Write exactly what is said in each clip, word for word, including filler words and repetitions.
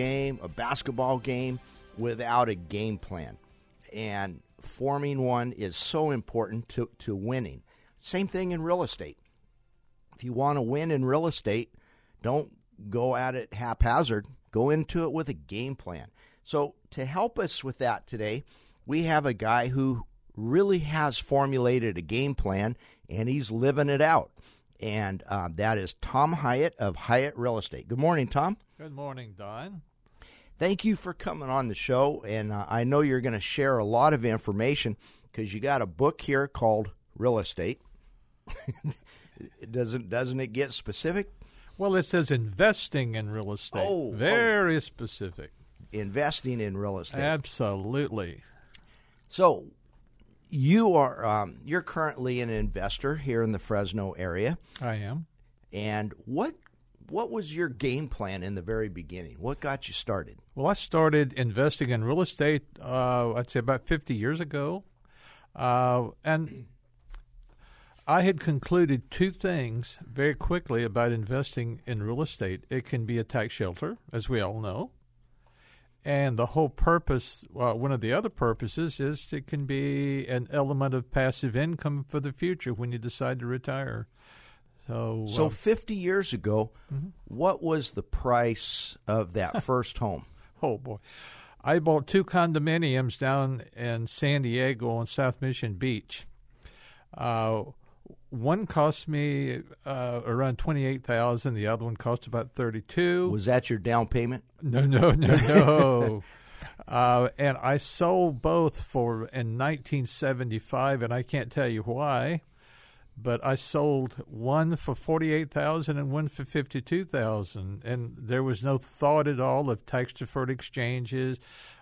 game, a basketball game, without a game plan. And forming one is so important to, to winning. Same thing in real estate. If you want to win in real estate, don't go at it haphazard. Go into it with a game plan. So to help us with that today, we have a guy who really has formulated a game plan, and he's living it out. And um, that is Tom Hyatt of Hyatt Real Estate. Good morning, Tom. Good morning, Don. Thank you for coming on the show, and uh, I know you're going to share a lot of information because you got a book here called Real Estate. doesn't doesn't it get specific? Well, it says investing in real estate. Oh, very oh. specific. Investing in real estate. Absolutely. So you are um, you're currently an investor here in the Fresno area. I am. And what what was your game plan in the very beginning? What got you started? Well, I started investing in real estate, uh, I'd say about fifty years ago. Uh, and I had concluded two things very quickly about investing in real estate. It can be a tax shelter, as we all know. And the whole purpose, well, one of the other purposes is it can be an element of passive income for the future when you decide to retire. So, so um, fifty years ago, mm-hmm. What was the price of that first home? Oh, boy. I bought two condominiums down in San Diego on South Mission Beach. Uh, one cost me uh, around twenty-eight thousand dollars. The other one cost about thirty-two thousand dollars. Was that your down payment? No, no, no, no. uh, and I sold both for in nineteen seventy-five, and I can't tell you why, but I sold one for forty-eight thousand dollars and one for fifty-two thousand dollars, and there was no thought at all of tax-deferred exchanges.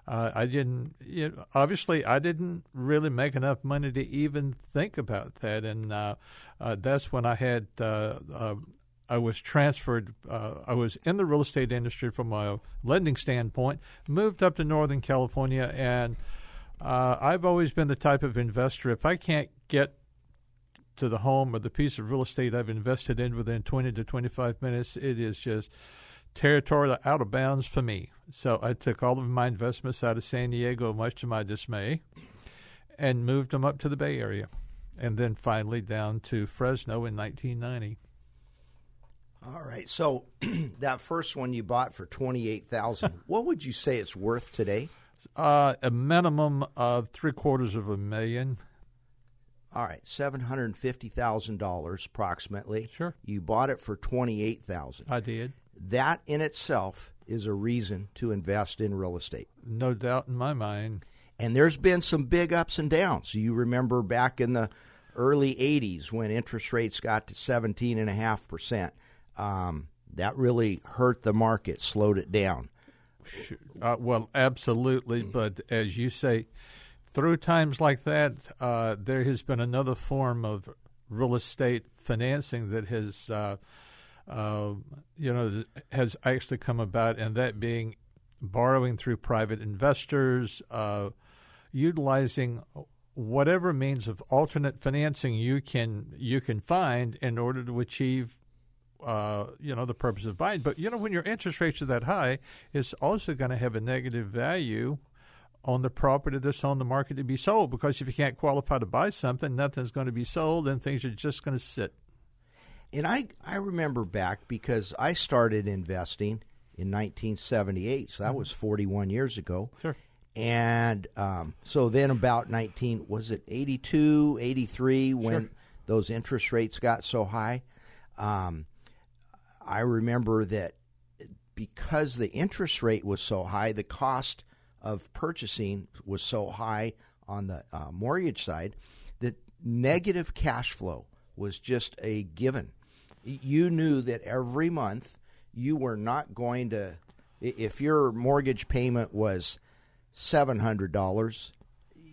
Uh, I didn't, you know, obviously, I didn't really make enough money to even think about that, and uh, uh, that's when I had, uh, uh, I was transferred, uh, I was in the real estate industry from a lending standpoint, moved up to Northern California, and uh, I've always been the type of investor, if I can't get to the home or the piece of real estate I've invested in within twenty to twenty-five minutes, it is just territory out of bounds for me. So I took all of my investments out of San Diego, much to my dismay, and moved them up to the Bay Area, and then finally down to Fresno in nineteen ninety. All right. So that first one you bought for twenty-eight thousand dollars, what would you say it's worth today? Uh, a minimum of three quarters of a million. All right, seven hundred fifty thousand dollars approximately. Sure. You bought it for twenty-eight thousand dollars. I did. That in itself is a reason to invest in real estate. No doubt in my mind. And there's been some big ups and downs. You remember back in the early eighties when interest rates got to seventeen point five percent. Um, that really hurt the market, slowed it down. Sure. Uh, well, absolutely. But as you say, through times like that, uh, there has been another form of real estate financing that has, uh, uh, you know, has actually come about, and that being borrowing through private investors, uh, utilizing whatever means of alternate financing you can you can find in order to achieve, uh, you know, the purpose of buying. But you know, when your interest rates are that high, it's also going to have a negative value on the property that's on the market to be sold, because if you can't qualify to buy something, nothing's going to be sold and things are just going to sit. And I, I remember back because I started investing in nineteen seventy-eight, so that was forty-one years ago. Sure. And um, so then about nineteen, was it eighty-two, eighty-three, when sure. those interest rates got so high? Um, I remember that because the interest rate was so high, the cost of purchasing was so high on the uh, mortgage side that negative cash flow was just a given. You knew that every month you were not going to, if your mortgage payment was seven hundred dollars,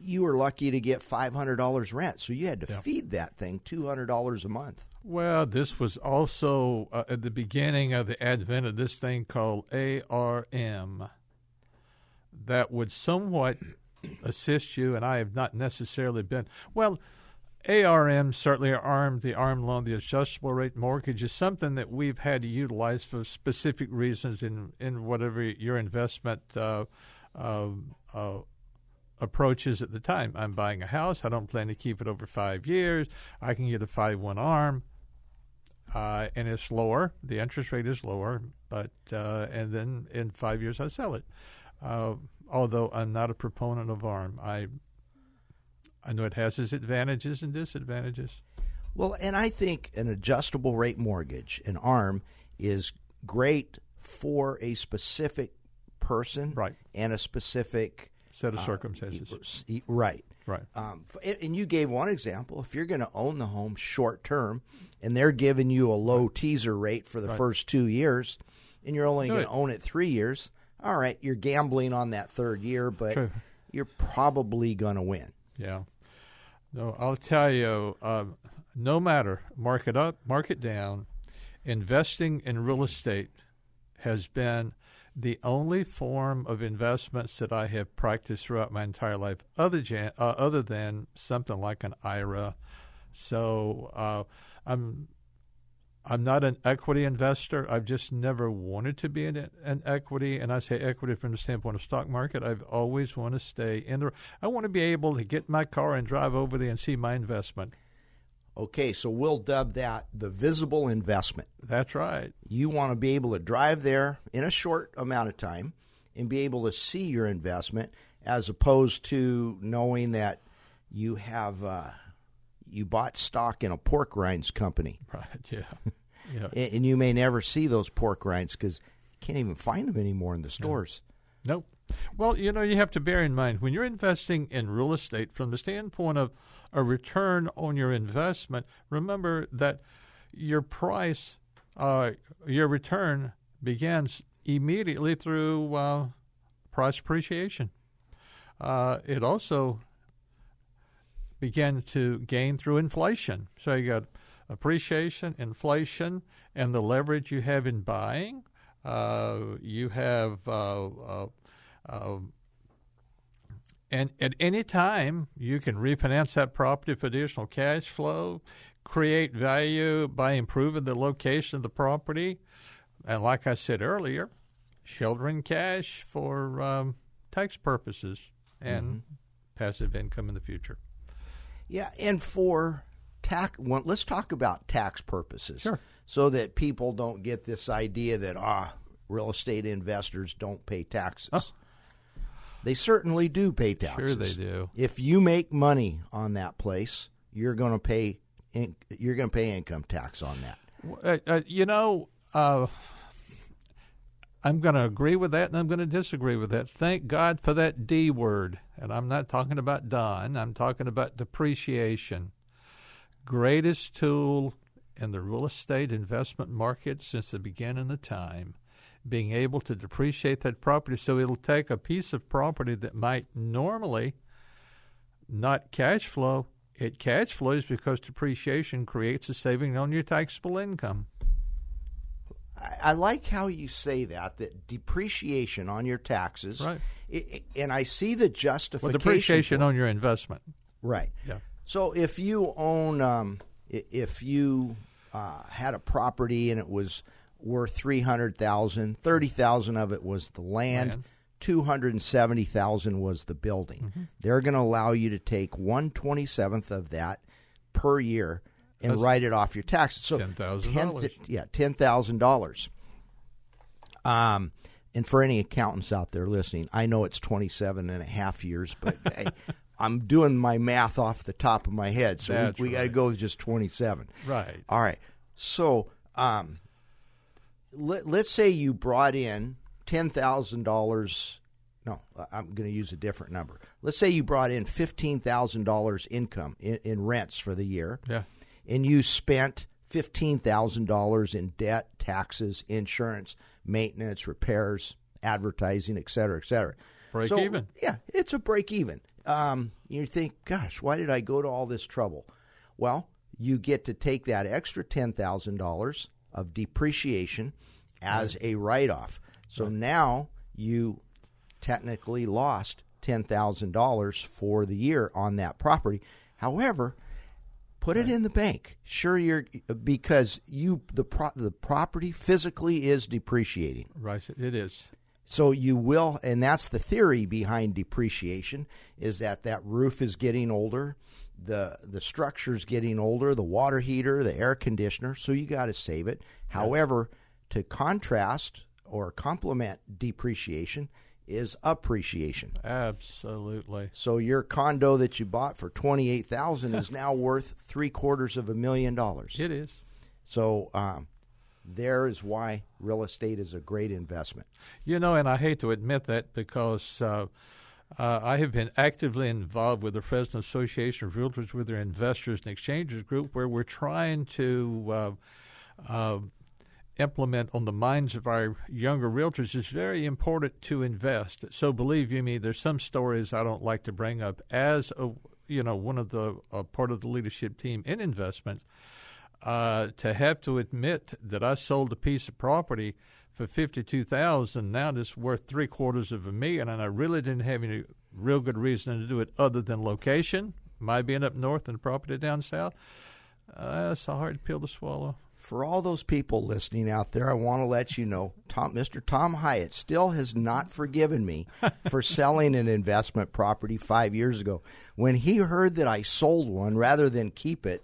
you were lucky to get five hundred dollars rent. So you had to yeah. feed that thing two hundred dollars a month. Well, this was also uh, at the beginning of the advent of this thing called A R M. That would somewhat assist you, and I have not necessarily been, well, A R M, certainly ARM, the ARM loan, the adjustable rate mortgage is something that we've had to utilize for specific reasons in, in whatever your investment uh, uh, uh, approach is at the time. I'm buying a house. I don't plan to keep it over five years. I can get a five one ARM, uh, and it's lower. The interest rate is lower, but uh, and then in five years I sell it. Uh, although I'm not a proponent of ARM, I I know it has its advantages and disadvantages. Well, and I think an adjustable rate mortgage, an ARM, is great for a specific person, right, and a specific set of uh, circumstances. Right. Right. Um, and you gave one example. If you're going to own the home short term and they're giving you a low right. teaser rate for the right. first two years and you're only going to own it three years, all right, you're gambling on that third year, but True. You're probably going to win. Yeah. No, I'll tell you, uh, no matter, market up, market down, investing in real estate has been the only form of investments that I have practiced throughout my entire life, other, jan- uh, other than something like an I R A. So uh, I'm I'm not an equity investor. I've just never wanted to be an, an equity, and I say equity from the standpoint of stock market. I've always want to stay in the – I want to be able to get my car and drive over there and see my investment. Okay, so we'll dub that the visible investment. That's right. You want to be able to drive there in a short amount of time and be able to see your investment as opposed to knowing that you have uh, – you bought stock in a pork rinds company. Right, yeah. yeah. And, and you may never see those pork rinds because you can't even find them anymore in the stores. No. Nope. Well, you know, you have to bear in mind, when you're investing in real estate from the standpoint of a return on your investment, remember that your price, uh, your return begins immediately through uh, price appreciation. Uh, it also begin to gain through inflation. So you got appreciation, inflation, and the leverage you have in buying. Uh, you have, uh, uh, uh, and at any time, you can refinance that property for additional cash flow, create value by improving the location of the property, and like I said earlier, sheltering cash for um, tax purposes and mm-hmm. passive income in the future. Yeah, and for tax, well, let's talk about tax purposes, sure. so that people don't get this idea that ah, real estate investors don't pay taxes. Oh. They certainly do pay taxes. Sure, they do. If you make money on that place, you're going to pay in, you're going to pay income tax on that. Uh, uh, you know, uh, I'm going to agree with that, and I'm going to disagree with that. Thank God for that D word. And I'm not talking about Don. I'm talking about depreciation. Greatest tool in the real estate investment market since the beginning of time, being able to depreciate that property. So it'll take a piece of property that might normally not cash flow. It cash flows because depreciation creates a saving on your taxable income. I like how you say that, that depreciation on your taxes. Right. It, it, and I see the justification. Well, depreciation on your investment. Right. Yeah. So if you own, um, if you uh, had a property and it was worth three hundred thousand dollars, thirty thousand dollars of it was the land, land. two hundred seventy thousand dollars was the building. Mm-hmm. They're going to allow you to take one twenty-seventh of that per year and That's write it off your taxes. So ten thousand dollars. Yeah, ten thousand dollars. Um, and for any accountants out there listening, I know it's twenty-seven and a half years, but I, I'm doing my math off the top of my head. So That's we, we right. got to go with just twenty-seven. Right. All right. So um, let, let's say you brought in ten thousand dollars. No, I'm going to use a different number. Let's say you brought in fifteen thousand dollars income in, in rents for the year. Yeah. And you spent fifteen thousand dollars in debt, taxes, insurance, maintenance, repairs, advertising, et cetera, et cetera. Break so, even. Yeah, it's a break even. Um, you think, gosh, why did I go to all this trouble? Well, you get to take that extra ten thousand dollars of depreciation as right. a write-off. So right. now you technically lost ten thousand dollars for the year on that property. However, Put it in the bank. Sure, you're because you the pro, the property physically is depreciating. Right, it is. So you will, and that's the theory behind depreciation, is that that roof is getting older, the the structure's getting older, the water heater, the air conditioner. So you got to save it. Yeah. However, to contrast or complement depreciation is appreciation. Absolutely. So your condo that you bought for twenty-eight thousand dollars is now worth three quarters of a million dollars. It is. So um, there is why real estate is a great investment. You know, and I hate to admit that because uh, uh, I have been actively involved with the Fresno Association of Realtors with their Investors and Exchangers group, where we're trying to uh, uh, implement on the minds of our younger realtors is very important to invest. So believe you me, there's some stories I don't like to bring up as a, you know, one of the a part of the leadership team in investment. Uh, to have to admit that I sold a piece of property for fifty-two thousand dollars, now it's worth three quarters of a million, and I really didn't have any real good reason to do it other than location, my being up north and property down south. Uh, it's a hard pill to swallow. For all those people listening out there, I want to let you know, Tom, Mister Tom Hyatt still has not forgiven me for selling an investment property five years ago. When he heard that I sold one rather than keep it,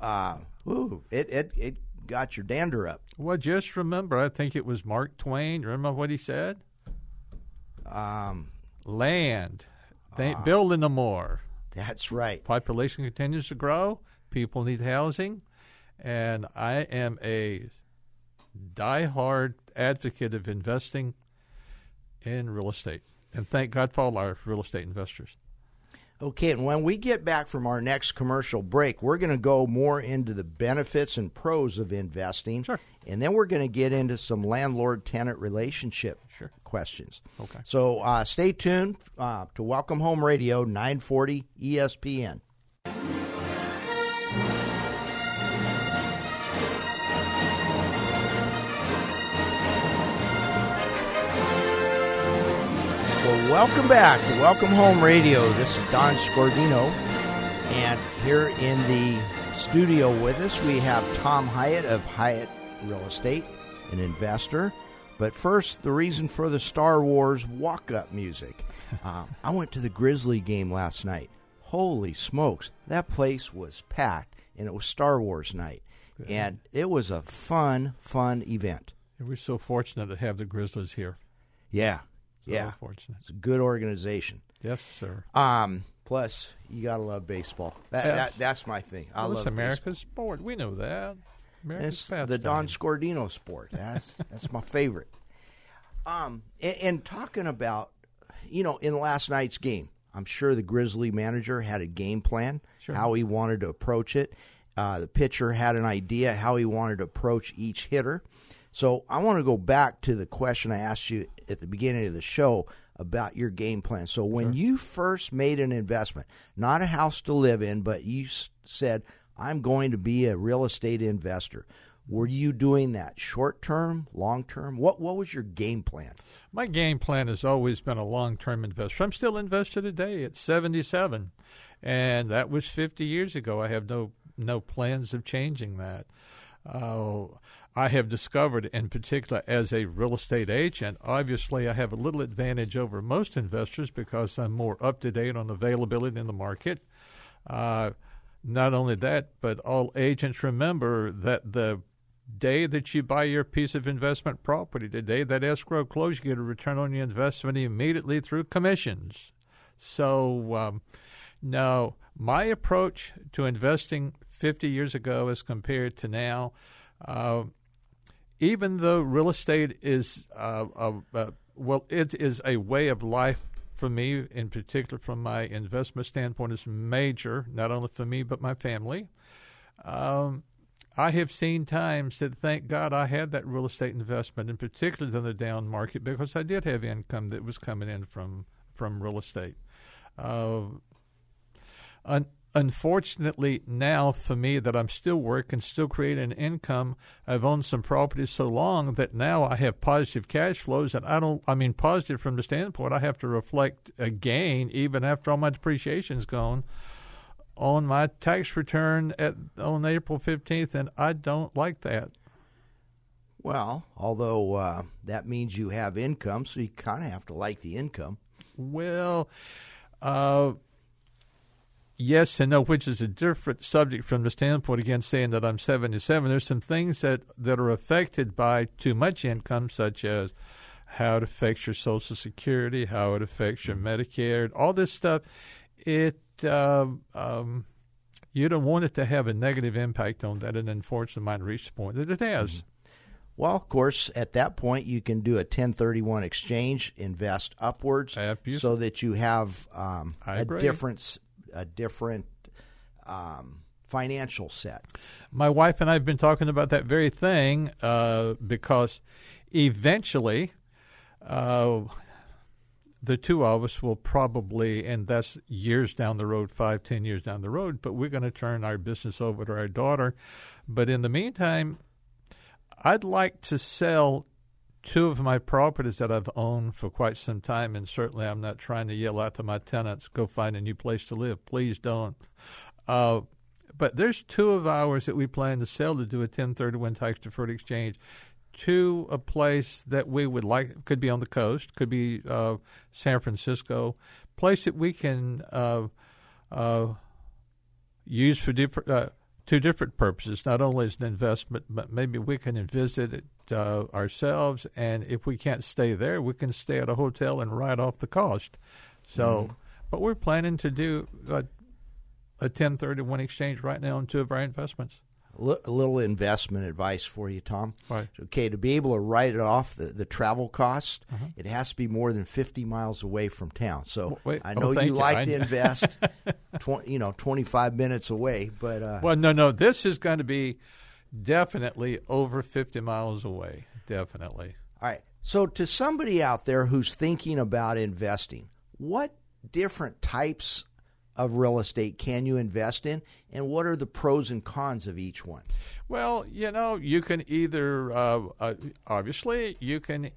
uh, ooh, it, it it got your dander up. Well, just remember, I think it was Mark Twain. Remember what he said? Um, Land, uh, building no more. That's right. Population continues to grow. People need housing. And I am a diehard advocate of investing in real estate. And thank God for all our real estate investors. Okay, and when we get back from our next commercial break, we're going to go more into the benefits and pros of investing. Sure. And then we're going to get into some landlord-tenant relationship sure. questions. Okay. So uh, stay tuned uh, to Welcome Home Radio, nine forty E S P N. Welcome back to Welcome Home Radio. This is Don Scordino, and here in the studio with us, we have Tom Hyatt of Hyatt Real Estate, an investor. But first, the reason for the Star Wars walk-up music. Uh, I went to the Grizzly game last night. Holy smokes, that place was packed, and it was Star Wars night. Good. And it was a fun, fun event. And we're so fortunate to have the Grizzlies here. Yeah. So yeah, fortunate. It's a good organization. Yes, sir. Um, plus, you gotta love baseball. That, yes. that that's my thing. I well, love it's America's baseball. Sport. We know that. America's it's the Don Scordino sport. That's that's my favorite. Um, and, and talking about, you know, in last night's game, I'm sure the Grizzly manager had a game plan, sure. how he wanted to approach it. Uh, the pitcher had an idea how he wanted to approach each hitter. So I want to go back to the question I asked you at the beginning of the show about your game plan. So when sure. you first made an investment, not a house to live in, but you said, I'm going to be a real estate investor. Were you doing that short-term, long-term? What what was your game plan? My game plan has always been a long-term investor. I'm still invested today at seventy-seven, and that was fifty years ago. I have no, no plans of changing that. Uh, I have discovered, in particular as a real estate agent, obviously I have a little advantage over most investors because I'm more up-to-date on availability in the market. Uh, not only that, but all agents remember that the day that you buy your piece of investment property, the day that escrow closes, you get a return on your investment immediately through commissions. So um, now my approach to investing fifty years ago as compared to now, uh, even though real estate is, uh, uh, uh, well, it is a way of life for me, in particular from my investment standpoint, is major, not only for me, but my family. Um, I have seen times that, thank God, I had that real estate investment, in particular in the down market, because I did have income that was coming in from, from real estate. Uh, un- Unfortunately, now for me that I'm still working, still creating income, I've owned some properties so long that now I have positive cash flows, and I don't, I mean, positive from the standpoint I have to reflect a gain even after all my depreciation's gone on my tax return at on April fifteenth, and I don't like that. Well, although uh, that means you have income, so you kind of have to like the income. Well, uh, yes and no, which is a different subject from the standpoint, again, saying that I'm seventy-seven. There's some things that, that are affected by too much income, such as how it affects your Social Security, how it affects your Medicare, all this stuff. It uh, um, you don't want it to have a negative impact on that, and unfortunately, mine reached the point that it has. Mm-hmm. Well, of course, at that point, you can do a ten thirty-one exchange, invest upwards, so that you have um, a, difference, a different um, financial set. My wife and I have been talking about that very thing uh, because eventually uh, the two of us will probably, and that's years down the road, five, ten years down the road, but we're going to turn our business over to our daughter. But in the meantime, I'd like to sell two of my properties that I've owned for quite some time, and certainly I'm not trying to yell out to my tenants, go find a new place to live. Please don't. Uh, but there's two of ours that we plan to sell to do a ten thirty-one tax-deferred exchange to a place that we would like. Could be on the coast, could be uh, San Francisco, place that we can uh, uh, use for different uh, – two different purposes, not only as an investment, but maybe we can visit it uh, ourselves, and if we can't stay there, we can stay at a hotel and write off the cost. So, mm. But we're planning to do a, a ten thirty-one exchange right now on two of our investments. A little investment advice for you, Tom. Right. Okay, to be able to write it off, the, the travel cost, uh-huh. It has to be more than fifty miles away from town. So Wait, I know oh, you like you. to invest, tw- you know, twenty-five minutes away. But uh, Well, no, no, this is going to be definitely over fifty miles away, definitely. All right, so to somebody out there who's thinking about investing, what different types of of real estate can you invest in, and what are the pros and cons of each one? Well, you know, you can either, uh, uh, obviously, you can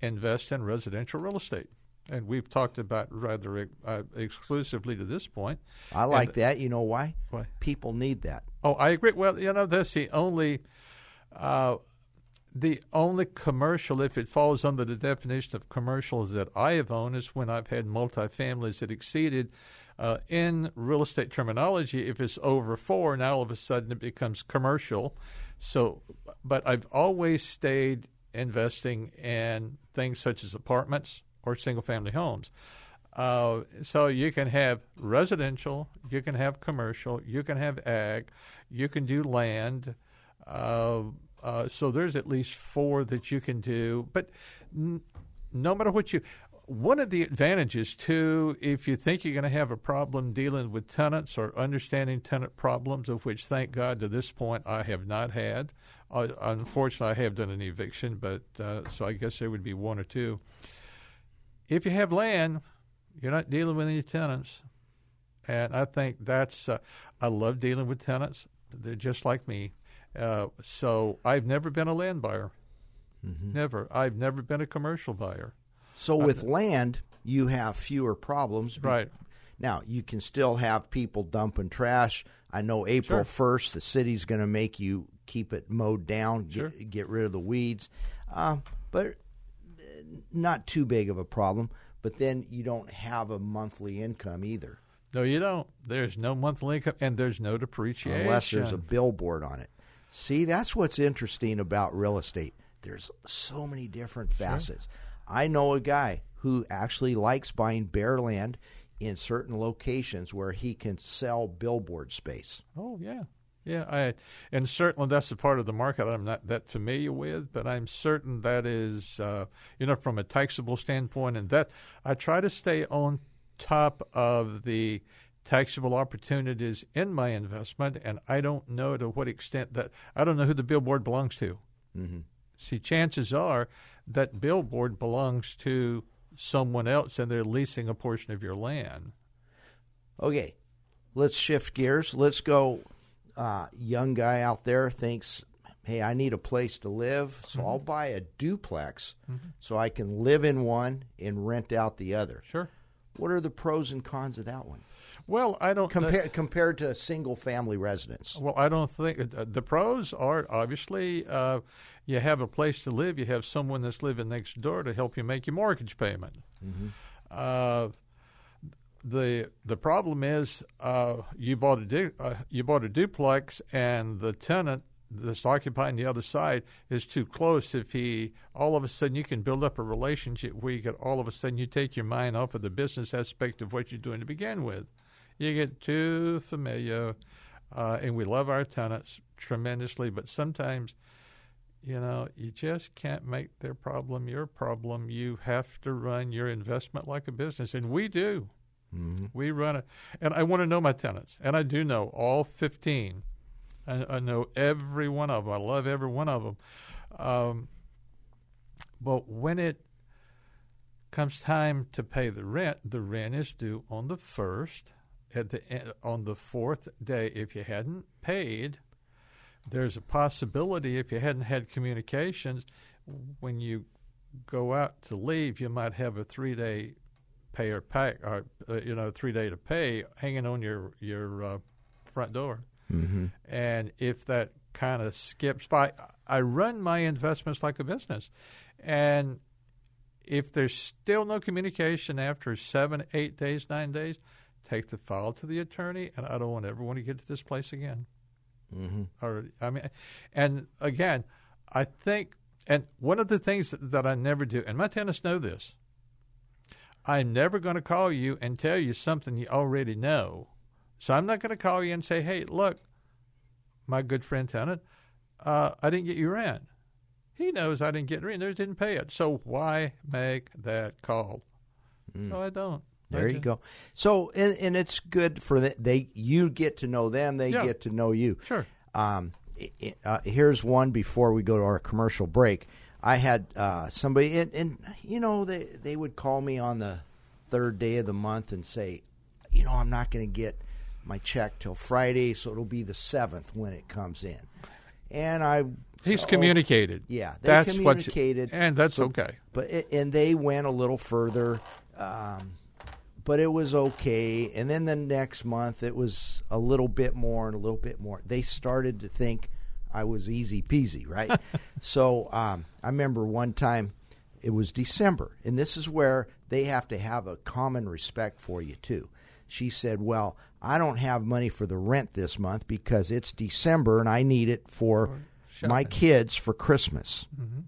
invest in residential real estate. And we've talked about rather uh, exclusively to this point. I like th- that. You know why? Why? People need that. Oh, I agree. Well, you know, that's the only uh, the only commercial, if it falls under the definition of commercials that I have owned, is when I've had multifamilies that exceeded Uh, in real estate terminology, if it's over four, now all of a sudden it becomes commercial. So, but I've always stayed investing in things such as apartments or single-family homes. Uh, so you can have residential, you can have commercial, you can have ag, you can do land. Uh, uh, so there's at least four that you can do. But n- no matter what you... One of the advantages, too, if you think you're going to have a problem dealing with tenants or understanding tenant problems, of which, thank God, to this point I have not had. Uh, unfortunately, I have done an eviction, but uh, so I guess there would be one or two. If you have land, you're not dealing with any tenants. And I think that's uh, – I love dealing with tenants. They're just like me. Uh, so I've never been a land buyer. Mm-hmm. Never. I've never been a commercial buyer. So with land, you have fewer problems. Right. Now, you can still have people dumping trash. I know April first, the city's going to make you keep it mowed down, get, sure. get rid of the weeds. Uh, but not too big of a problem. But then you don't have a monthly income either. No, you don't. There's no monthly income, and there's no depreciation. Unless there's a billboard on it. See, that's what's interesting about real estate. There's so many different facets. Sure. I know a guy who actually likes buying bare land in certain locations where he can sell billboard space. Oh, yeah. Yeah, I, and certainly that's a part of the market I'm not that familiar with, but I'm certain that is, uh, you know, from a taxable standpoint, and that I try to stay on top of the taxable opportunities in my investment, and I don't know to what extent that – I don't know who the billboard belongs to. Mm-hmm. See, chances are that billboard belongs to someone else and they're leasing a portion of your land. Okay, let's shift gears. Let's go uh, young guy out there thinks, hey, I need a place to live, so mm-hmm. I'll buy a duplex mm-hmm. so I can live in one and rent out the other. Sure. What are the pros and cons of that one? Well, I don't compare uh, compared to a single family residence. Well, I don't think uh, the pros are obviously uh, you have a place to live, you have someone that's living next door to help you make your mortgage payment. Mm-hmm. Uh, the the problem is uh, you bought a du- uh, you bought a duplex and the tenant that's occupying the other side is too close. If he all of a sudden you can build up a relationship where you get all of a sudden you take your mind off of the business aspect of what you're doing to begin with. You get too familiar, uh, and we love our tenants tremendously, but sometimes, you know, you just can't make their problem your problem. You have to run your investment like a business, and we do. Mm-hmm. We run it, and I want to know my tenants, and I do know all fifteen. I know every one of them. I love every one of them. Um, but when it comes time to pay the rent, the rent is due on the first, at the end, on the fourth day. If you hadn't paid, there's a possibility if you hadn't had communications, when you go out to leave, you might have a three-day pay or pack, or uh, you know, three-day to pay hanging on your your uh, front door. Mm-hmm. And if that kind of skips by, I run my investments like a business. And if there's still no communication after seven, eight days, nine days, take the file to the attorney, and I don't want everyone to get to this place again. Mm-hmm. Or I mean, and again, I think, and one of the things that, that I never do, and my tenants know this, I'm never going to call you and tell you something you already know. So I'm not going to call you and say, hey, look, my good friend tenant, uh, I didn't get your rent. He knows I didn't get rent. They didn't pay it. So why make that call? Mm. So I don't. There I you just, go. So and, and it's good for the, they. You get to know them. They yeah. get to know you. Sure. Um, it, uh, here's one before we go to our commercial break. I had uh, somebody, and, and, you know, they, they would call me on the third day of the month and say, you know, I'm not going to get my check till Friday, so it'll be the seventh when it comes in. And I he's oh, communicated. Yeah, they that's communicated, what you, and that's so, okay. But it, and they went a little further, um, but it was okay. And then the next month, it was a little bit more and a little bit more. They started to think I was easy peasy, right? So um, I remember one time it was December, and this is where they have to have a common respect for you too. She said, well, I don't have money for the rent this month because it's December and I need it for my kids for Christmas. Mm-hmm.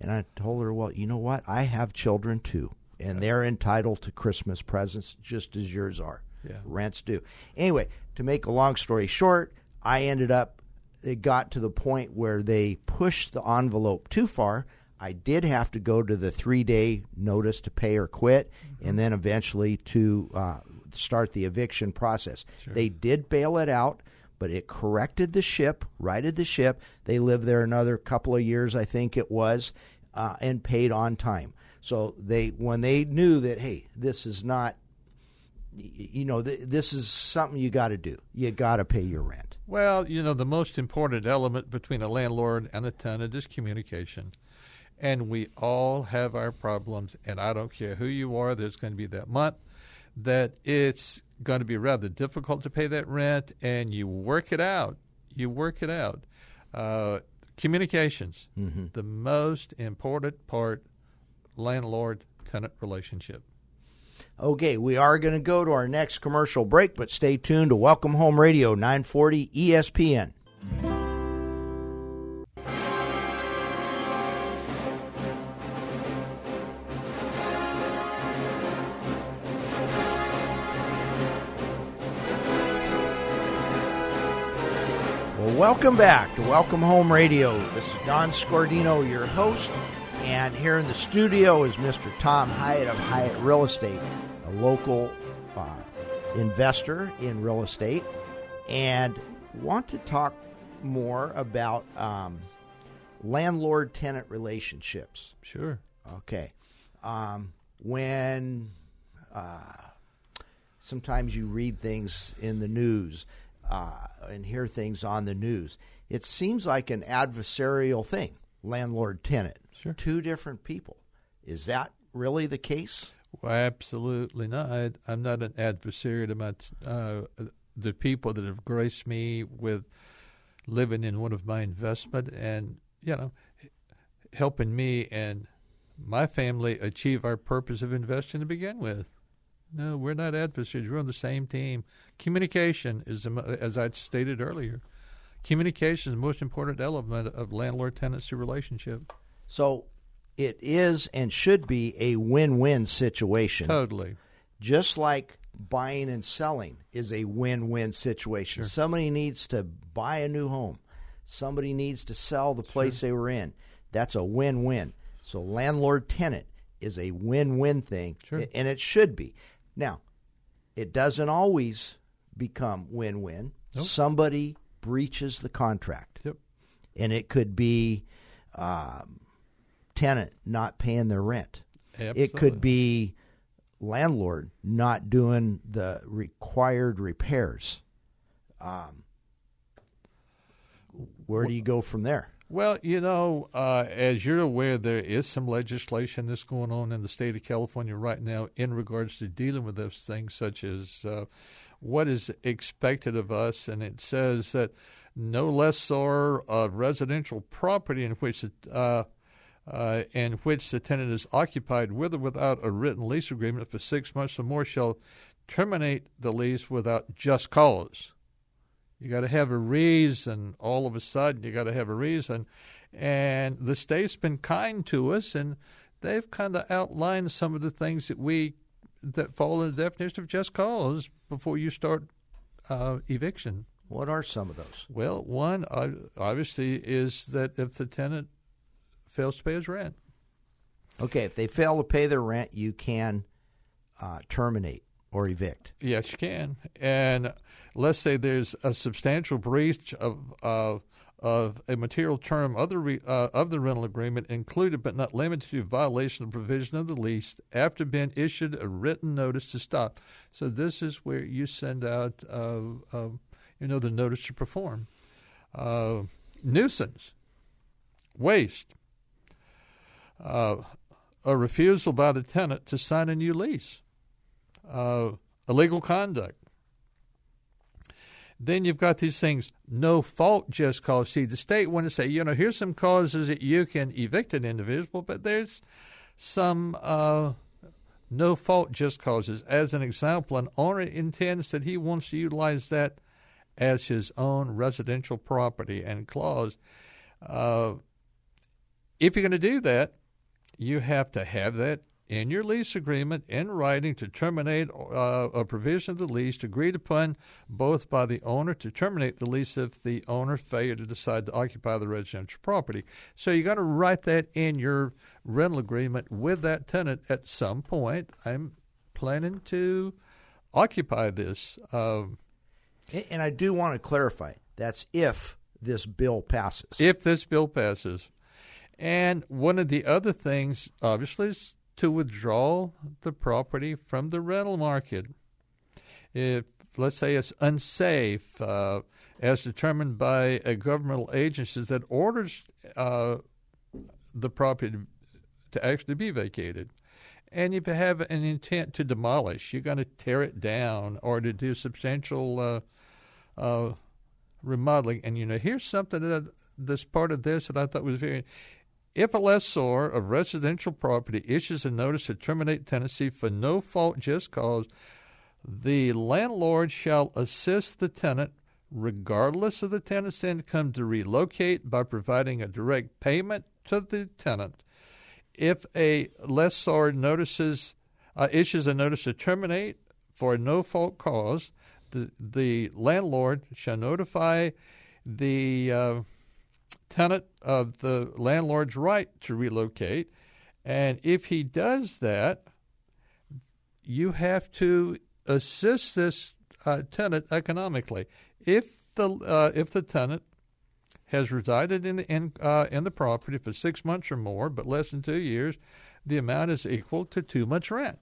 And I told her, well, you know what? I have children too, and yeah. they're entitled to Christmas presents just as yours are. Yeah. Rent's due. Anyway, to make a long story short, I ended up, it got to the point where they pushed the envelope too far. I did have to go to the three-day notice to pay or quit, mm-hmm. and then eventually to uh, start the eviction process. Sure. They did bail it out, but it corrected the ship, righted the ship. They lived there another couple of years, I think it was, uh, and paid on time. So they, when they knew that, hey, this is not, you know, th- this is something you got to do. You got to pay your rent. Well, you know, the most important element between a landlord and a tenant is communication. And we all have our problems, and I don't care who you are, there's going to be that month that it's going to be rather difficult to pay that rent, and you work it out. You work it out. Uh, communications, mm-hmm. the most important part, landlord-tenant relationship. Okay, we are going to go to our next commercial break, but stay tuned to Welcome Home Radio, nine forty E S P N. Welcome back to Welcome Home Radio. This is Don Scardino, your host, and here in the studio is Mister Tom Hyatt of Hyatt Real Estate, a local uh, investor in real estate, and want to talk more about um, landlord-tenant relationships. Sure. Okay. Um, when uh, sometimes you read things in the news Uh, and hear things on the news. It seems like an adversarial thing, landlord-tenant. Sure. Two different people. Is that really the case? Well, absolutely not. I, I'm not an adversary to my uh, the people that have graced me with living in one of my investment and, you know, helping me and my family achieve our purpose of investing to begin with. No, we're not adversaries. We're on the same team. Communication is, as I stated earlier, communication is the most important element of landlord-tenancy relationship. So it is and should be a win-win situation. Totally. Just like buying and selling is a win-win situation. Sure. Somebody needs to buy a new home. Somebody needs to sell the place sure. they were in. That's a win-win. So landlord-tenant is a win-win thing, sure. and it should be. Now, it doesn't always become win-win. Nope. Somebody breaches the contract, yep. and it could be um, tenant not paying their rent. Absolutely. It could be landlord not doing the required repairs. Um, where do you go from there? Well, you know, uh, as you're aware, there is some legislation that's going on in the state of California right now in regards to dealing with those things, such as uh, what is expected of us. And it says that no lessor of residential property in which the, uh, uh, in which the tenant is occupied with or without a written lease agreement for six months or more shall terminate the lease without just cause. You got to have a reason. All of a sudden, you got to have a reason. And the state's been kind to us, and they've kind of outlined some of the things that we that fall in the definition of just cause before you start uh, eviction. What are some of those? Well, one uh, obviously is that if the tenant fails to pay his rent. Okay, if they fail to pay their rent, you can uh, terminate. Or evict. Yes, you can. And let's say there's a substantial breach of of, of a material term of the, re, uh, of the rental agreement, included but not limited to violation of provision of the lease after being issued a written notice to stop. So this is where you send out, uh, uh, you know, the notice to perform. Uh, nuisance, waste, uh, a refusal by the tenant to sign a new lease. Uh, illegal conduct. Then you've got these things, no fault, just cause. See, the state want to say, you know, here's some causes that you can evict an individual, but there's some uh, no fault, just causes. As an example, an owner intends that he wants to utilize that as his own residential property and clause. Uh, if you're going to do that, you have to have that in your lease agreement, in writing, to terminate uh, a provision of the lease agreed upon both by the owner to terminate the lease if the owner failed to decide to occupy the residential property. So you got to write that in your rental agreement with that tenant at some point. I'm planning to occupy this. Um, and I do want to clarify, that's if this bill passes. If this bill passes. And one of the other things, obviously, is to withdraw the property from the rental market. If, let's say, it's unsafe, uh, as determined by a governmental agency that orders uh, the property to actually be vacated. And if you have an intent to demolish, you're going to tear it down or to do substantial uh, uh, remodeling. And, you know, here's something that this part of this that I thought was very... If a lessor of residential property issues a notice to terminate tenancy for no fault, just cause, the landlord shall assist the tenant, regardless of the tenant's income, to relocate by providing a direct payment to the tenant. If a lessor notices, uh, issues a notice to terminate for no fault cause, the, the landlord shall notify the uh, tenant of the landlord's right to relocate. And if he does that, you have to assist this uh, tenant economically. If the uh, if the tenant has resided in the, in, uh, in the property for six months or more, but less than two years, the amount is equal to two months' rent.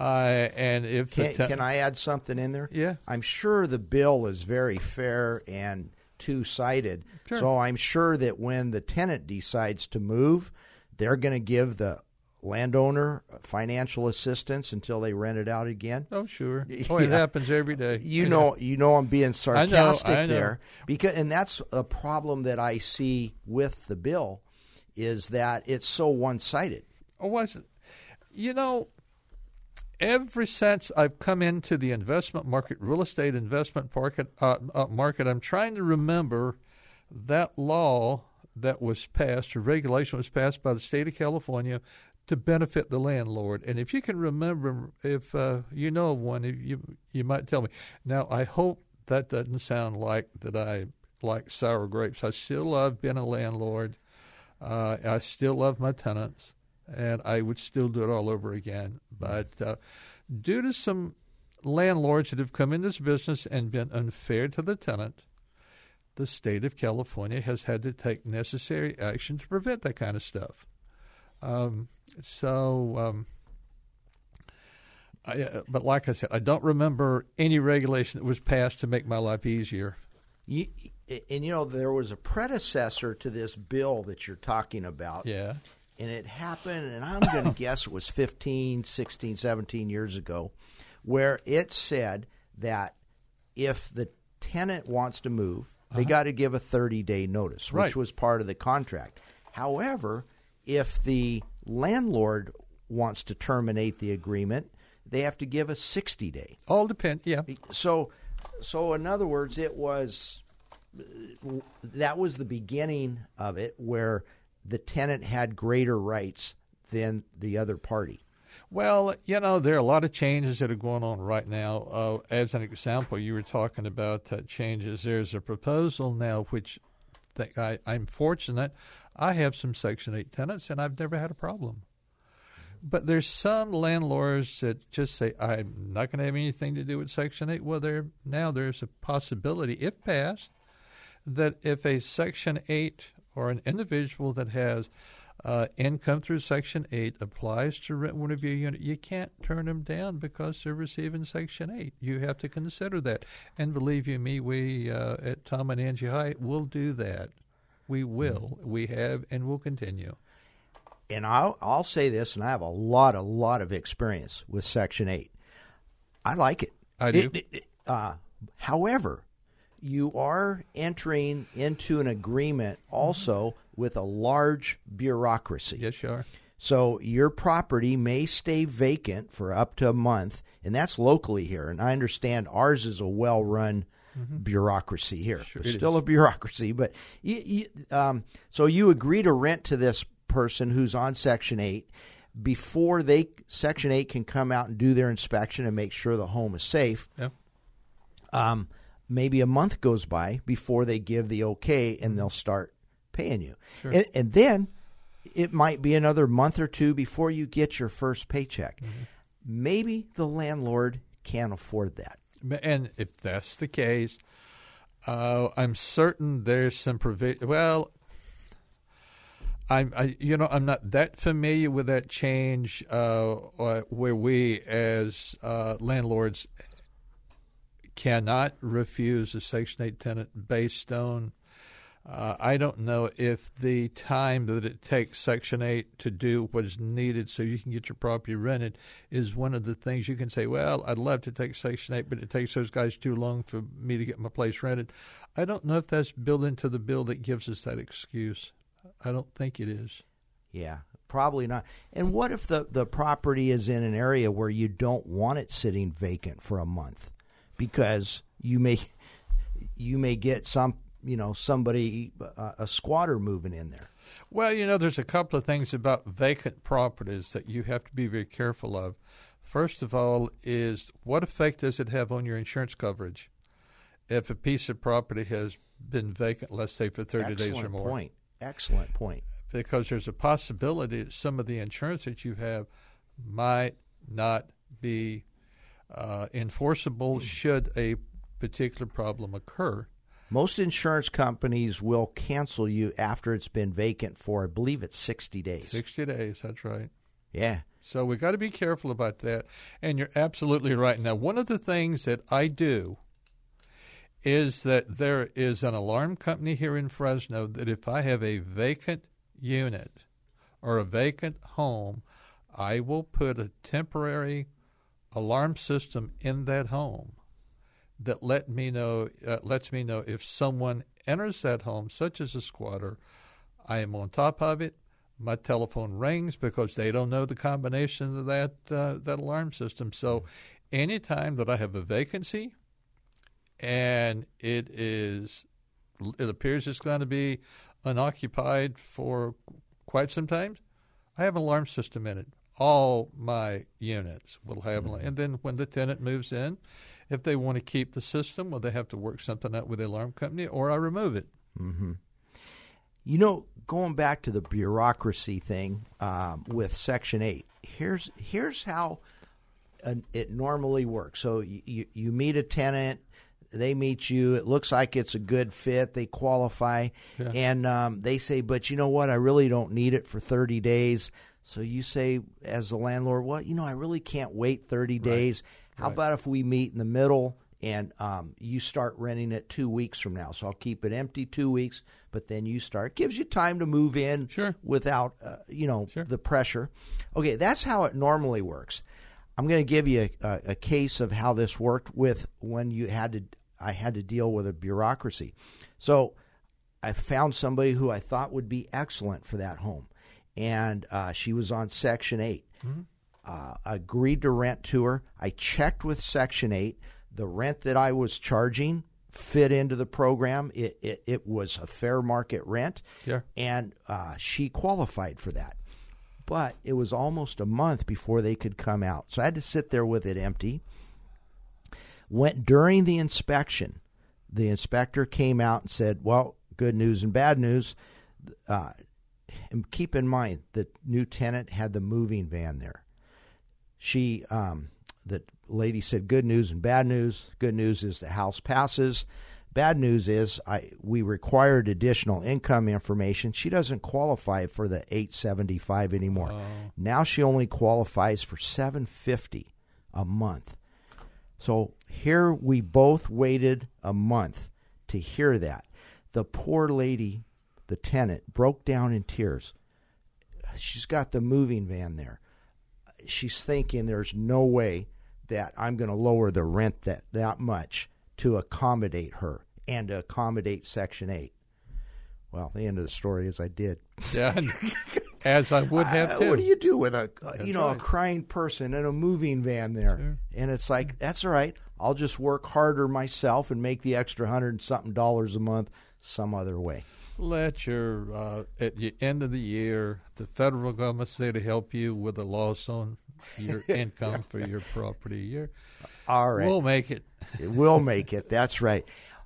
Uh, and if can, the ten- can I add something in there? Yeah, I'm sure the bill is very fair and two-sided. Sure. So I'm sure that when the tenant decides to move, they're going to give the landowner financial assistance until they rent it out again. Oh, sure. Oh, yeah. It happens every day. You know, know, you know, I'm being sarcastic I know, I know. there because, and that's a problem that I see with the bill, is that it's so one-sided. Oh, was it? You know, ever since I've come into the investment market, real estate investment market, uh, uh, market, I'm trying to remember that law that was passed, or regulation was passed by the state of California to benefit the landlord. And if you can remember, if uh, you know one, you you might tell me. Now, I hope that doesn't sound like that I like sour grapes. I still love being a landlord. Uh, I still love my tenants, and I would still do it all over again. But uh, due to some landlords that have come in this business and been unfair to the tenant, the state of California has had to take necessary action to prevent that kind of stuff. Um, so, um, I, uh, but like I said, I don't remember any regulation that was passed to make my life easier. You, and, you know, there was a predecessor to this bill that you're talking about. Yeah. And it happened, and I'm going to guess it was fifteen, sixteen, seventeen years ago, where it said that if the tenant wants to move, uh-huh. they got to give a thirty-day notice, which right. was part of the contract. However, if the landlord wants to terminate the agreement, they have to give a sixty-day. All depend, yeah. So, so in other words, it was that was the beginning of it, where the tenant had greater rights than the other party. Well, you know, there are a lot of changes that are going on right now. Uh, as an example, you were talking about uh, changes. There's a proposal now, which th- I, I'm fortunate. I have some Section eight tenants, and I've never had a problem. But there's some landlords that just say, I'm not going to have anything to do with Section eight. Well, there now there's a possibility, if passed, that if a Section eight or an individual that has uh, income through Section eight applies to rent one of your units, you can't turn them down because they're receiving Section eight. You have to consider that. And believe you me, we uh, at Tom and Angie Hyatt will do that. We will. We have and will continue. And I'll, I'll say this, and I have a lot, a lot of experience with Section eight. I like it. I do. It, it, it, uh, however, you are entering into an agreement also with a large bureaucracy. Yes, you are. So your property may stay vacant for up to a month, and that's locally here. And I understand ours is a well-run Mm-hmm. bureaucracy here. Sure, it's still is. a bureaucracy, but you, you, um, so you agree to rent to this person who's on Section eight before they Section eight can come out and do their inspection and make sure the home is safe. Yeah. Um, maybe a month goes by before they give the okay, and they'll start paying you. Sure. And, and then it might be another month or two before you get your first paycheck. Mm-hmm. Maybe the landlord can't afford that. And if that's the case, uh, I'm certain there's some provision. Well, I'm, I, you know, I'm not that familiar with that change uh, where we as uh, landlords cannot refuse a Section eight tenant based on. Uh, I don't know if the time that it takes Section eight to do what is needed so you can get your property rented is one of the things you can say, well, I'd love to take Section eight, but it takes those guys too long for me to get my place rented. I don't know if that's built into the bill that gives us that excuse. I don't think it is. Yeah, probably not. And what if the, the property is in an area where you don't want it sitting vacant for a month because you may you may get some you know, somebody, uh, a squatter moving in there? Well, you know, there's a couple of things about vacant properties that you have to be very careful of. First of all is, what effect does it have on your insurance coverage if a piece of property has been vacant, let's say, for thirty Excellent days or more? Point. Excellent point. Because there's a possibility that some of the insurance that you have might not be uh, enforceable mm-hmm. should a particular problem occur. Most insurance companies will cancel you after it's been vacant for, I believe it's sixty days. sixty days, that's right. Yeah. So we got to be careful about that, and you're absolutely right. Now, one of the things that I do is that there is an alarm company here in Fresno that if I have a vacant unit or a vacant home, I will put a temporary alarm system in that home that let me know uh, lets me know if someone enters that home, such as a squatter. I am on top of it. My telephone rings because they don't know the combination of that uh, that alarm system. So any time that I have a vacancy and it is it appears it's going to be unoccupied for quite some time, I have an alarm system in it. All my units will have mm-hmm. – and then when the tenant moves in, if they want to keep the system, well, they have to work something out with the alarm company, or I remove it. Mm-hmm. You know, going back to the bureaucracy thing um, with Section eight, here's here's how uh, it normally works. So you, you meet a tenant. They meet you. It looks like it's a good fit. They qualify. Yeah. And um, they say, but you know what? I really don't need it for thirty days. So you say, as the landlord, well, you know, I really can't wait thirty right. days. How right. about if we meet in the middle and um, you start renting it two weeks from now? So I'll keep it empty two weeks, but then you start. It gives you time to move in sure. without, uh, you know, sure. the pressure. Okay, that's how it normally works. I'm going to give you a, a case of how this worked with when you had to. I had to deal with a bureaucracy. So I found somebody who I thought would be excellent for that home. And uh, she was on Section eight. Mm-hmm. Uh, agreed to rent to her. I checked with Section eight. The rent that I was charging fit into the program. It it, it was a fair market rent. Yeah. And uh, she qualified for that. But it was almost a month before they could come out. So I had to sit there with it empty. Went during the inspection, the inspector came out and said, well, good news and bad news. Uh, and keep in mind, the new tenant had the moving van there. She, um, the lady said, good news and bad news. Good news is the house passes. Bad news is I we required additional income information. She doesn't qualify for the eight seventy-five anymore. Wow. Now she only qualifies for seven fifty a month. So here we both waited a month to hear that. The poor lady, the tenant, broke down in tears. She's got the moving van there. She's thinking there's no way that I'm going to lower the rent that, that much to accommodate her and to accommodate Section eight. Well, the end of the story is I did. Yeah. As I would have to. Uh, what do you do with a, uh, you know, right. a crying person in a moving van there? Sure. And it's like, that's all right. I'll just work harder myself and make the extra hundred and something dollars a month some other way. Let your, uh, at the end of the year, the federal government's there to help you with a loss on your income for your property. You're, all right. We'll make it. We'll make it. That's right.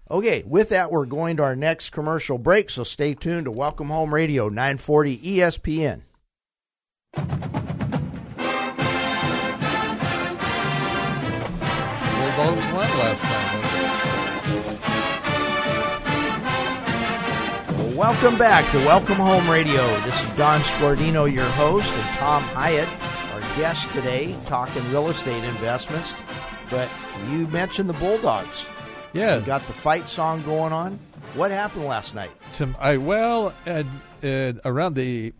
Okay, with that, we're going to our next commercial break, so stay tuned to Welcome Home Radio, nine forty E S P N. Bulldogs won last time. Well, welcome back to Welcome Home Radio. This is Don Scordino, your host, and Tom Hyatt, our guest today, talking real estate investments. But you mentioned the Bulldogs. Yeah, you got the fight song going on. What happened last night? I, well, uh, uh, around the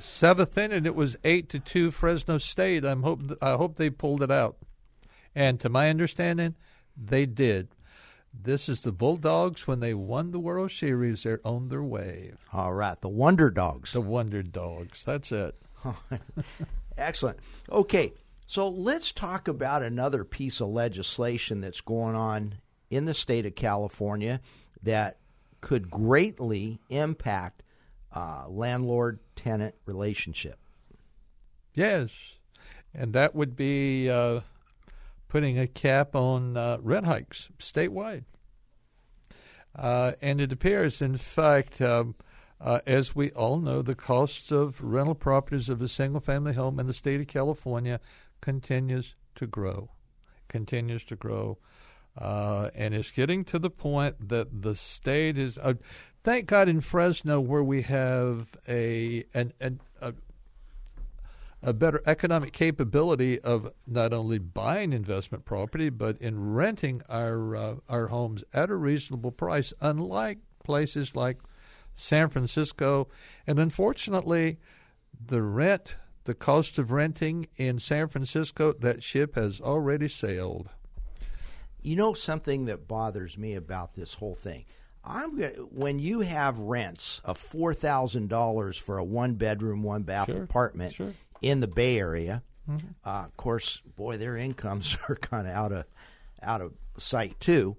seventh inning, it was eight to two Fresno State. I'm hope th- I hope they pulled it out, and to my understanding, they did. This is the Bulldogs when they won the World Series. They're on their way. All right, the Wonder Dogs. The Wonder Dogs. That's it. Excellent. Okay, so let's talk about another piece of legislation that's going on in the state of California that could greatly impact uh, landlord-tenant relationship. Yes, and that would be uh, putting a cap on uh, rent hikes statewide. Uh, and it appears, in fact, um, uh, as we all know, the cost of rental properties of a single-family home in the state of California continues to grow, continues to grow. Uh, and it's getting to the point that the state is. Uh, thank God in Fresno, where we have a an, an a, a better economic capability of not only buying investment property but in renting our uh, our homes at a reasonable price. Unlike places like San Francisco, and unfortunately, the rent. the cost of renting in San Francisco, that ship has already sailed. You know something that bothers me about this whole thing? I'm gonna, when you have rents of four thousand dollars for a one-bedroom, one-bath sure, apartment sure. in the Bay Area, mm-hmm. uh, of course, boy, their incomes are kind of out of out of sight too.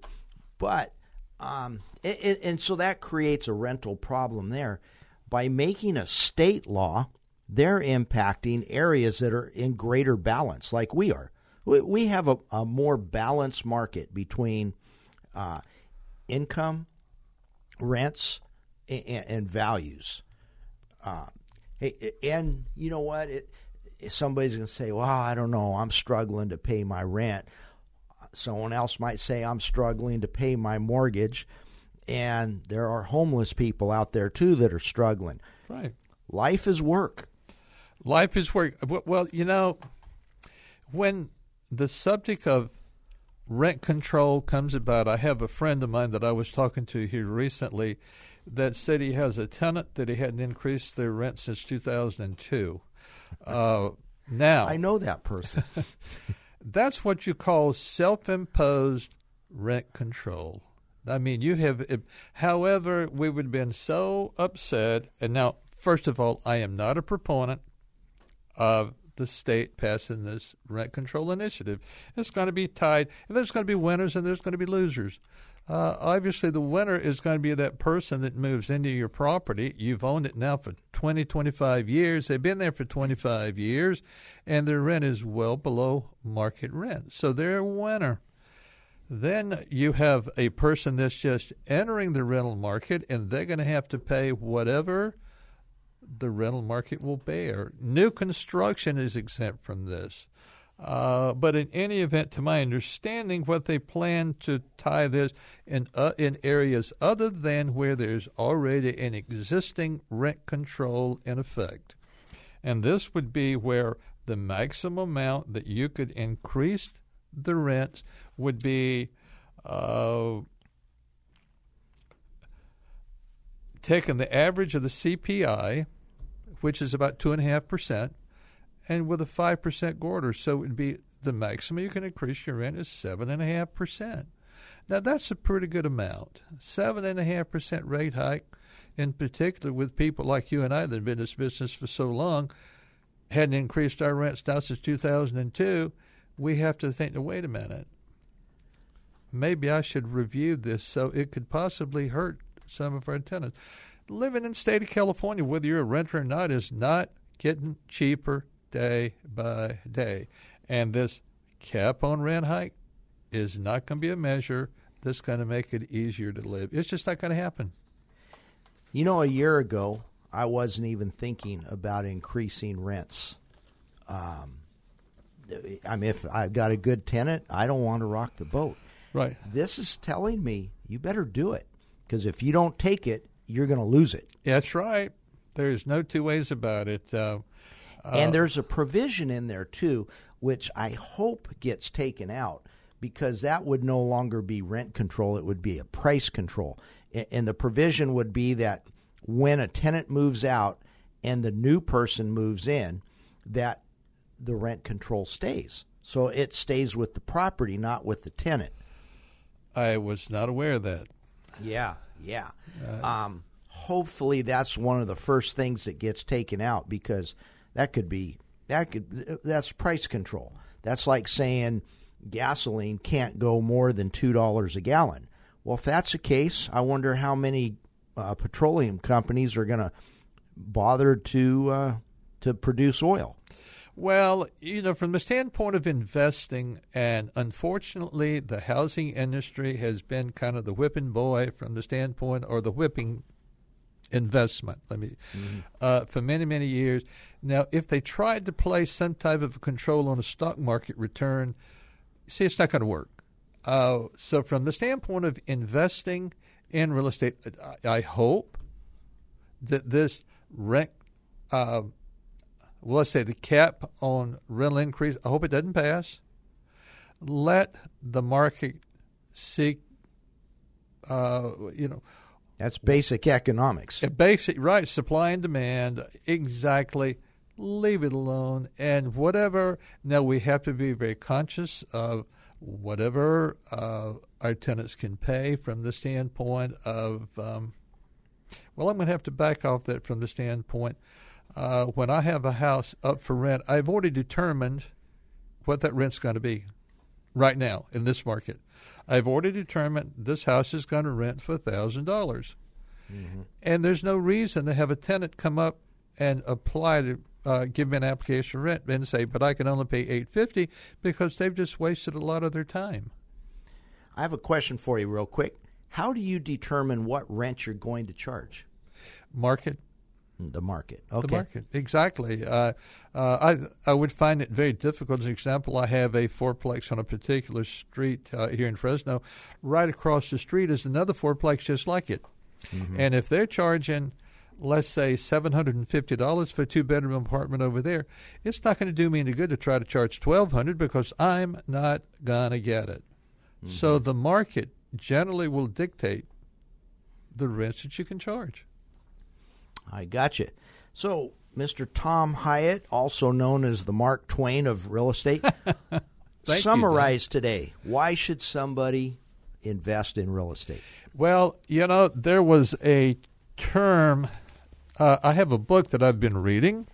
But um, it, it, and so that creates a rental problem there. By making a state law, they're impacting areas that are in greater balance, like we are. We, we have a, a more balanced market between uh, income, rents, and, and values. Uh, and you know what? It, somebody's going to say, well, I don't know, I'm struggling to pay my rent. Someone else might say, I'm struggling to pay my mortgage. And there are homeless people out there, too, that are struggling. Right. Life is work. Life is work. Well, you know, when the subject of rent control comes about, I have a friend of mine that I was talking to here recently that said he has a tenant that he hadn't increased their rent since two thousand two. Uh, now. I know that person. That's what you call self-imposed rent control. I mean, you have, if, however, we would have been so upset. And now, first of all, I am not a proponent of the state passing this rent control initiative. It's going to be tied, and there's going to be winners and there's going to be losers. Uh, obviously, the winner is going to be that person that moves into your property. You've owned it now for twenty, twenty-five years. They've been there for twenty-five years, and their rent is well below market rent. So they're a winner. Then you have a person that's just entering the rental market, and they're going to have to pay whatever the rental market will bear. New construction is exempt from this. Uh, but in any event, to my understanding, what they plan to tie this in uh, in areas other than where there's already an existing rent control in effect. And this would be where the maximum amount that you could increase the rents would be uh, taking the average of the C P I, which is about two point five percent, and with a five percent quarter. So it would be the maximum you can increase your rent is seven point five percent. Now, that's a pretty good amount. seven point five percent rate hike, in particular with people like you and I that have been in this business for so long, hadn't increased our rents now since two thousand two. We have to think, wait a minute, maybe I should review this so it could possibly hurt some of our tenants. Living in the state of California, whether you're a renter or not, is not getting cheaper day by day. And this cap on rent hike is not going to be a measure that's going to make it easier to live. It's just not going to happen. You know, a year ago, I wasn't even thinking about increasing rents. Um I mean, if I've got a good tenant, I don't want to rock the boat. Right. This is telling me you better do it, because if you don't take it, you're going to lose it. That's right. There's no two ways about it. Uh, and uh, there's a provision in there, too, which I hope gets taken out, because that would no longer be rent control. It would be a price control. And the provision would be that when a tenant moves out and the new person moves in, that the rent control stays. So it stays with the property, not with the tenant. I was not aware of that. Yeah, yeah. Uh, um, hopefully that's one of the first things that gets taken out, because that could be that could that's price control. That's like saying gasoline can't go more than two dollars a gallon. Well, if that's the case, I wonder how many uh, petroleum companies are going to bother to uh, to produce oil. Well, you know, from the standpoint of investing, and unfortunately the housing industry has been kind of the whipping boy from the standpoint, or the whipping investment, let me, mm-hmm. uh, for many, many years. Now, if they tried to place some type of a control on a stock market return, see, it's not going to work. Uh, so from the standpoint of investing in real estate, I, I hope that this rent uh, – well, let's say the cap on rental increase, I hope it doesn't pass. Let the market seek, uh, you know. That's basic economics. Basic, right, supply and demand, exactly. leave it alone, and whatever. Now, we have to be very conscious of whatever uh, our tenants can pay from the standpoint of, um, well, I'm going to have to back off that from the standpoint. Uh, when I have a house up for rent, I've already determined what that rent's going to be right now in this market. I've already determined this house is going to rent for one thousand dollars. Mm-hmm. And there's no reason to have a tenant come up and apply to uh, give me an application for rent and say, but I can only pay eight hundred fifty dollars, because they've just wasted a lot of their time. I have a question for you real quick. How do you determine what rent you're going to charge? Market. The market. Okay. The market, exactly. Uh, uh, I I would find it very difficult. As an example, I have a fourplex on a particular street uh, here in Fresno. Right across the street is another fourplex just like it. Mm-hmm. And if they're charging, let's say, seven hundred fifty dollars for a two-bedroom apartment over there, it's not going to do me any good to try to charge twelve hundred dollars, because I'm not going to get it. Mm-hmm. So the market generally will dictate the rents that you can charge. I gotcha. So, Mister Tom Hyatt, also known as the Mark Twain of real estate, summarize you, today. Why should somebody invest in real estate? Well, you know, there was a term. Uh, I have a book that I've been reading,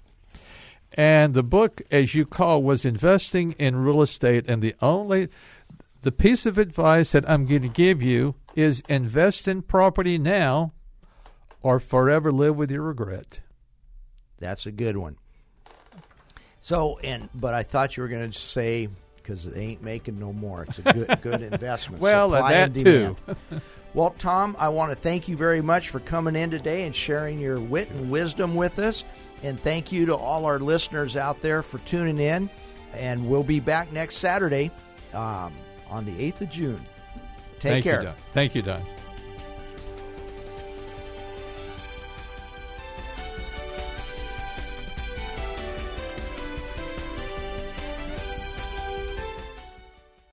and the book, as you call, was Investing in Real Estate. And the only the piece of advice that I'm going to give you is invest in property now, or forever live with your regret. That's a good one. So, and but I thought you were going to say, because it ain't making no more. It's a good good investment. Well, supply and that demand. Too. Well, Tom, I want to thank you very much for coming in today and sharing your wit and wisdom with us. And thank you to all our listeners out there for tuning in. And we'll be back next Saturday um, on the eighth of June. Take thank care. You, Don. Thank you, Don.